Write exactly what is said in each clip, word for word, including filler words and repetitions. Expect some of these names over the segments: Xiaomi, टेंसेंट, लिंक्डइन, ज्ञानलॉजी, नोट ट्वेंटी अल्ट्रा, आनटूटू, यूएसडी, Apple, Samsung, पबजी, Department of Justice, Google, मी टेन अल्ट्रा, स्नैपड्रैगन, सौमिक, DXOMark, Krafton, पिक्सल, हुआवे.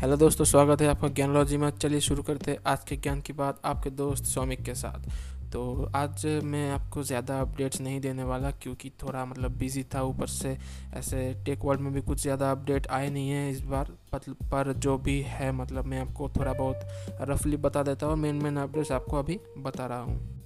Hello दोस्तों, स्वागत है आपका ज्ञानलॉजी में। चलिए शुरू करते हैं आज के ज्ञान की बात आपके दोस्त सौमिक के साथ। तो आज मैं आपको ज़्यादा अपडेट्स नहीं देने वाला क्योंकि थोड़ा मतलब बिजी था, ऊपर से ऐसे टेक वर्ल्ड में भी कुछ ज़्यादा अपडेट आए नहीं हैं इस बार, पर जो भी है मतलब मैं आपको थोड़ा बहुत रफली बता देता हूँ। मेन मेन अपडेट्स आपको अभी बता रहा हूँ।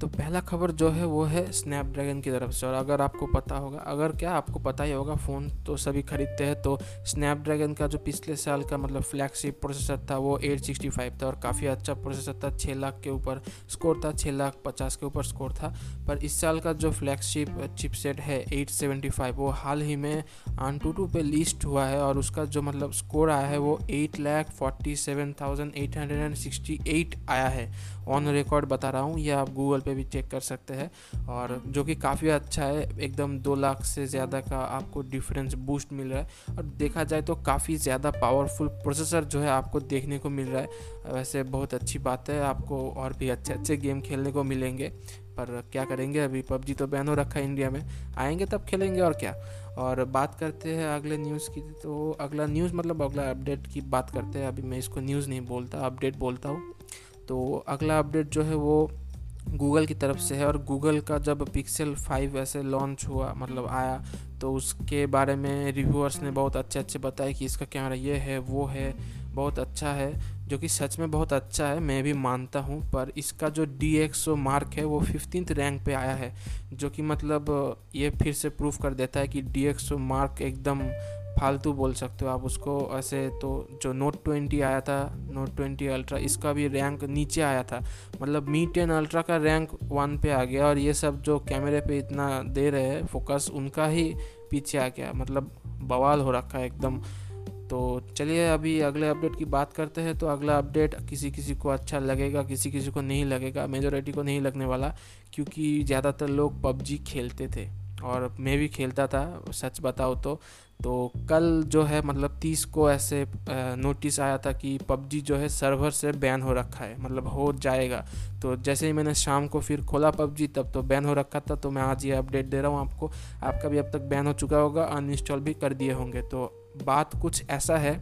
तो पहला खबर जो है वो है स्नैपड्रैगन की तरफ से। और अगर आपको पता होगा, अगर क्या आपको पता ही होगा, फ़ोन तो सभी खरीदते हैं, तो स्नैपड्रैगन का जो पिछले साल का मतलब फ्लैगशिप प्रोसेसर था वो एट सिक्सटी फाइव था और काफ़ी अच्छा प्रोसेसर था। छः लाख के ऊपर स्कोर था, छः लाख पचास के ऊपर स्कोर था। पर इस साल का जो फ्लैगशिप चिपसेट है एट सेवेंटी फाइव, वो हाल ही में आनटूटू पे लिस्ट हुआ है और उसका जो मतलब स्कोर आया है वो eight lakh forty seven thousand eight hundred and sixty eight आया है। ऑन रिकॉर्ड बता रहा हूँ, यह आप गूगल पे भी चेक कर सकते हैं, और जो कि काफ़ी अच्छा है। एकदम दो लाख से ज़्यादा का आपको डिफरेंस बूस्ट मिल रहा है और देखा जाए तो काफ़ी ज़्यादा पावरफुल प्रोसेसर जो है आपको देखने को मिल रहा है। वैसे बहुत अच्छी बात है, आपको और भी अच्छे अच्छे गेम खेलने को मिलेंगे, पर क्या करेंगे, अभी पबजी तो बैन हो रखा है इंडिया में, आएंगे तब खेलेंगे और क्या। और बात करते हैं अगले न्यूज़ की। तो अगला न्यूज़ मतलब अगला अपडेट की बात करते हैं। अभी मैं इसको न्यूज़ नहीं बोलता, अपडेट बोलता हूँ। तो अगला अपडेट जो है वो गूगल की तरफ से है। और गूगल का जब पिक्सल फाइव ऐसे लॉन्च हुआ मतलब आया, तो उसके बारे में रिव्यूअर्स ने बहुत अच्छे अच्छे बताया कि इसका कैमरा ये है वो है, बहुत अच्छा है, जो कि सच में बहुत अच्छा है, मैं भी मानता हूँ। पर इसका जो DXOMark है वो फिफ्टींथ रैंक पे आया है, जो कि मतलब ये फिर से प्रूफ कर देता है कि DXOMark एकदम फालतू बोल सकते हो आप उसको ऐसे। तो जो नोट ट्वेंटी आया था, नोट ट्वेंटी अल्ट्रा, इसका भी रैंक नीचे आया था, मतलब मी टेन अल्ट्रा का रैंक वन पे आ गया। और ये सब जो कैमरे पे इतना दे रहे हैं फोकस, उनका ही पीछे आ गया, मतलब बवाल हो रखा है एकदम। तो चलिए अभी अगले अपडेट की बात करते हैं। तो अगला अपडेट किसी किसी को अच्छा लगेगा, किसी किसी को नहीं लगेगा, मेजॉरिटी को नहीं लगने वाला, क्योंकि ज़्यादातर लोग पबजी खेलते थे और मैं भी खेलता था सच बताओ तो। तो कल जो है मतलब तीस को ऐसे नोटिस आया था कि पबजी जो है सर्वर से बैन हो रखा है, मतलब हो जाएगा। तो जैसे ही मैंने शाम को फिर खोला पबजी, तब तो बैन हो रखा था। तो मैं आज ये अपडेट दे रहा हूँ आपको, आपका भी अब तक बैन हो चुका होगा, अनइंस्टॉल भी कर दिए होंगे। तो बात कुछ ऐसा है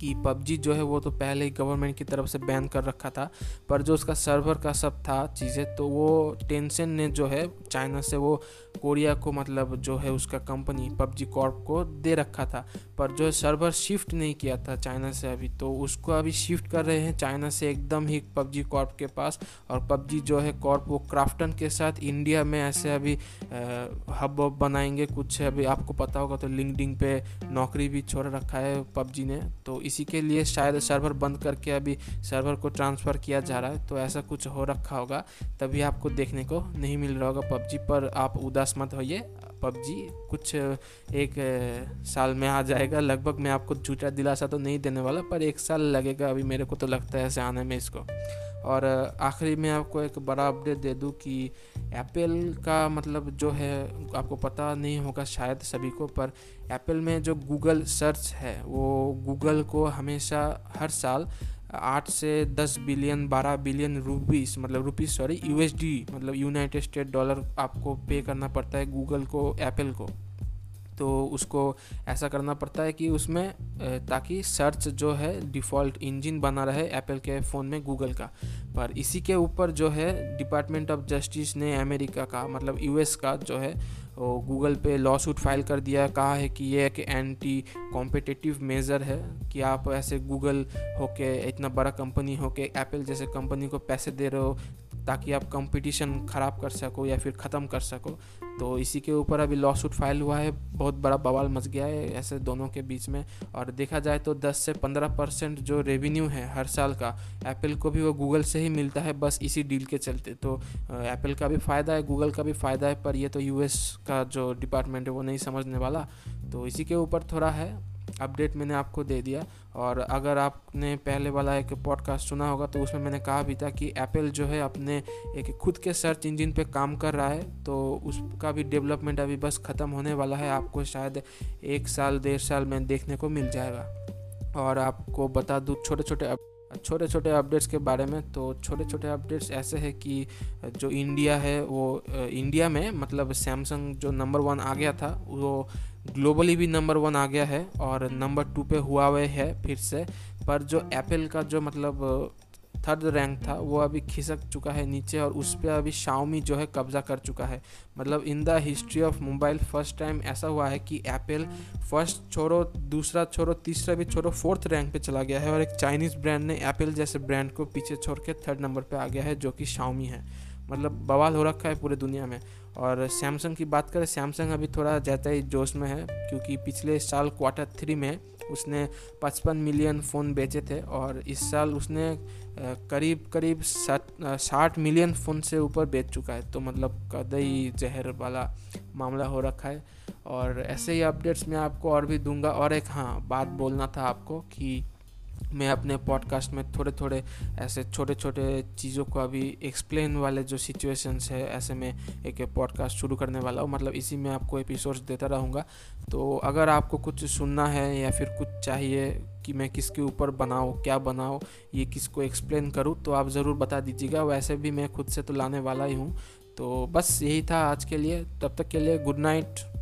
कि पबजी जो है वो तो पहले ही गवर्नमेंट की तरफ से बैन कर रखा था, पर जो उसका सर्वर का सब था चीज़ें, तो वो टेंसेंट ने जो है चाइना से वो कोरिया को मतलब जो है उसका कंपनी पबजी कॉर्प को दे रखा था, पर जो सर्वर शिफ्ट नहीं किया था चाइना से अभी, तो उसको अभी शिफ्ट कर रहे हैं चाइना से एकदम ही पबजी कॉर्प के पास। और पबजी जो है कॉर्प वो क्राफ्टन के साथ इंडिया में ऐसे अभी हब हब बनाएंगे कुछ। अभी आपको पता होगा तो लिंक्डइन पे नौकरी भी छोड़ रखा है पबजी ने, तो इसी के लिए शायद सर्वर बंद करके अभी सर्वर को ट्रांसफ़र किया जा रहा है। तो ऐसा कुछ हो रखा होगा तभी आपको देखने को नहीं मिल रहा होगा पबजी। पर आप उदास मत होइए, पबजी कुछ एक साल में आ जाएगा लगभग। मैं आपको झूठा दिलासा तो नहीं देने वाला, पर एक साल लगेगा अभी मेरे को तो लगता है ऐसे आने में इसको। और आखिरी में आपको एक बड़ा अपडेट दे दूं कि एप्पल का मतलब जो है आपको पता नहीं होगा शायद सभी को, पर एप्पल में जो गूगल सर्च है वो गूगल को हमेशा हर साल आठ से दस बिलियन बारह बिलियन रुपीस मतलब रुपीस सॉरी यूएसडी मतलब यूनाइटेड स्टेट डॉलर आपको पे करना पड़ता है गूगल को, एप्पल को। तो उसको ऐसा करना पड़ता है कि उसमें ताकि सर्च जो है डिफ़ॉल्ट इंजन बना रहे एप्पल के फ़ोन में गूगल का। पर इसी के ऊपर जो है डिपार्टमेंट ऑफ जस्टिस ने अमेरिका का मतलब यूएस का जो है वो गूगल पे लॉसूट फाइल कर दिया। कहा है कि ये एक एंटी कॉम्पिटिटिव मेज़र है कि आप ऐसे गूगल होके इतना बड़ा कंपनी होके एप्पल जैसे कंपनी को पैसे दे रहे हो ताकि आप कंपटीशन ख़राब कर सको या फिर ख़त्म कर सको। तो इसी के ऊपर अभी लॉसूट फाइल हुआ है, बहुत बड़ा बवाल मच गया है ऐसे दोनों के बीच में। और देखा जाए तो दस से पंद्रह परसेंट जो रेवेन्यू है हर साल का एप्पल को भी वो गूगल से ही मिलता है, बस इसी डील के चलते। तो एप्पल का भी फ़ायदा है, गूगल का भी फ़ायदा है, पर ये तो यूएस का जो डिपार्टमेंट है वो नहीं समझने वाला। तो इसी के ऊपर थोड़ा है अपडेट मैंने आपको दे दिया। और अगर आपने पहले वाला एक पॉडकास्ट सुना होगा तो उसमें मैंने कहा भी था कि एप्पल जो है अपने एक खुद के सर्च इंजन पे काम कर रहा है, तो उसका भी डेवलपमेंट अभी बस ख़त्म होने वाला है। आपको शायद एक साल डेढ़ साल में देखने को मिल जाएगा। और आपको बता दूँ, छोटे छोटे छोटे छोटे अपडेट्स के बारे में। तो छोटे छोटे अपडेट्स ऐसे है कि जो इंडिया है वो इंडिया में मतलब सैमसंग जो नंबर वन आ गया था वो ग्लोबली भी नंबर वन आ गया है और नंबर टू पे हुआवे है फिर से। पर जो एप्पल का जो मतलब थर्ड रैंक था वो अभी खिसक चुका है नीचे और उस पर अभी शाओमी जो है कब्जा कर चुका है। मतलब in the history of mobile first time ऐसा हुआ है कि एप्पल फर्स्ट छोड़ो, दूसरा छोड़ो, तीसरा भी छोड़ो, फोर्थ रैंक पे चला गया है और एक चाइनीज़ ब्रांड ने एप्पल जैसे ब्रांड को पीछे छोड़ के थर्ड नंबर पे आ गया है जो कि शाओमी है। मतलब बवाल हो रखा है पूरे दुनिया में। और सैमसंग की बात करें, सैमसंग अभी थोड़ा ज़्यादा ही जोश में है क्योंकि पिछले साल क्वार्टर थ्री में उसने पचपन मिलियन फ़ोन बेचे थे और इस साल उसने करीब करीब साठ मिलियन फ़ोन से ऊपर बेच चुका है। तो मतलब कदई जहर वाला मामला हो रखा है। और ऐसे ही अपडेट्स मैं आपको और भी दूंगा। और एक हाँ बात बोलना था आपको कि मैं अपने पॉडकास्ट में थोड़े थोड़े ऐसे छोटे छोटे चीज़ों को अभी एक्सप्लेन वाले जो सिचुएशंस है ऐसे में एक पॉडकास्ट शुरू करने वाला हूँ। मतलब इसी में आपको एपिसोड्स देता रहूँगा। तो अगर आपको कुछ सुनना है या फिर कुछ चाहिए कि मैं किसके ऊपर बनाऊँ, क्या बनाऊँ, ये किसको एक्सप्लेन करूँ, तो आप ज़रूर बता दीजिएगा। वैसे भी मैं खुद से तो लाने वाला ही हूँ। तो बस यही था आज के लिए। तब तक के लिए गुड नाइट।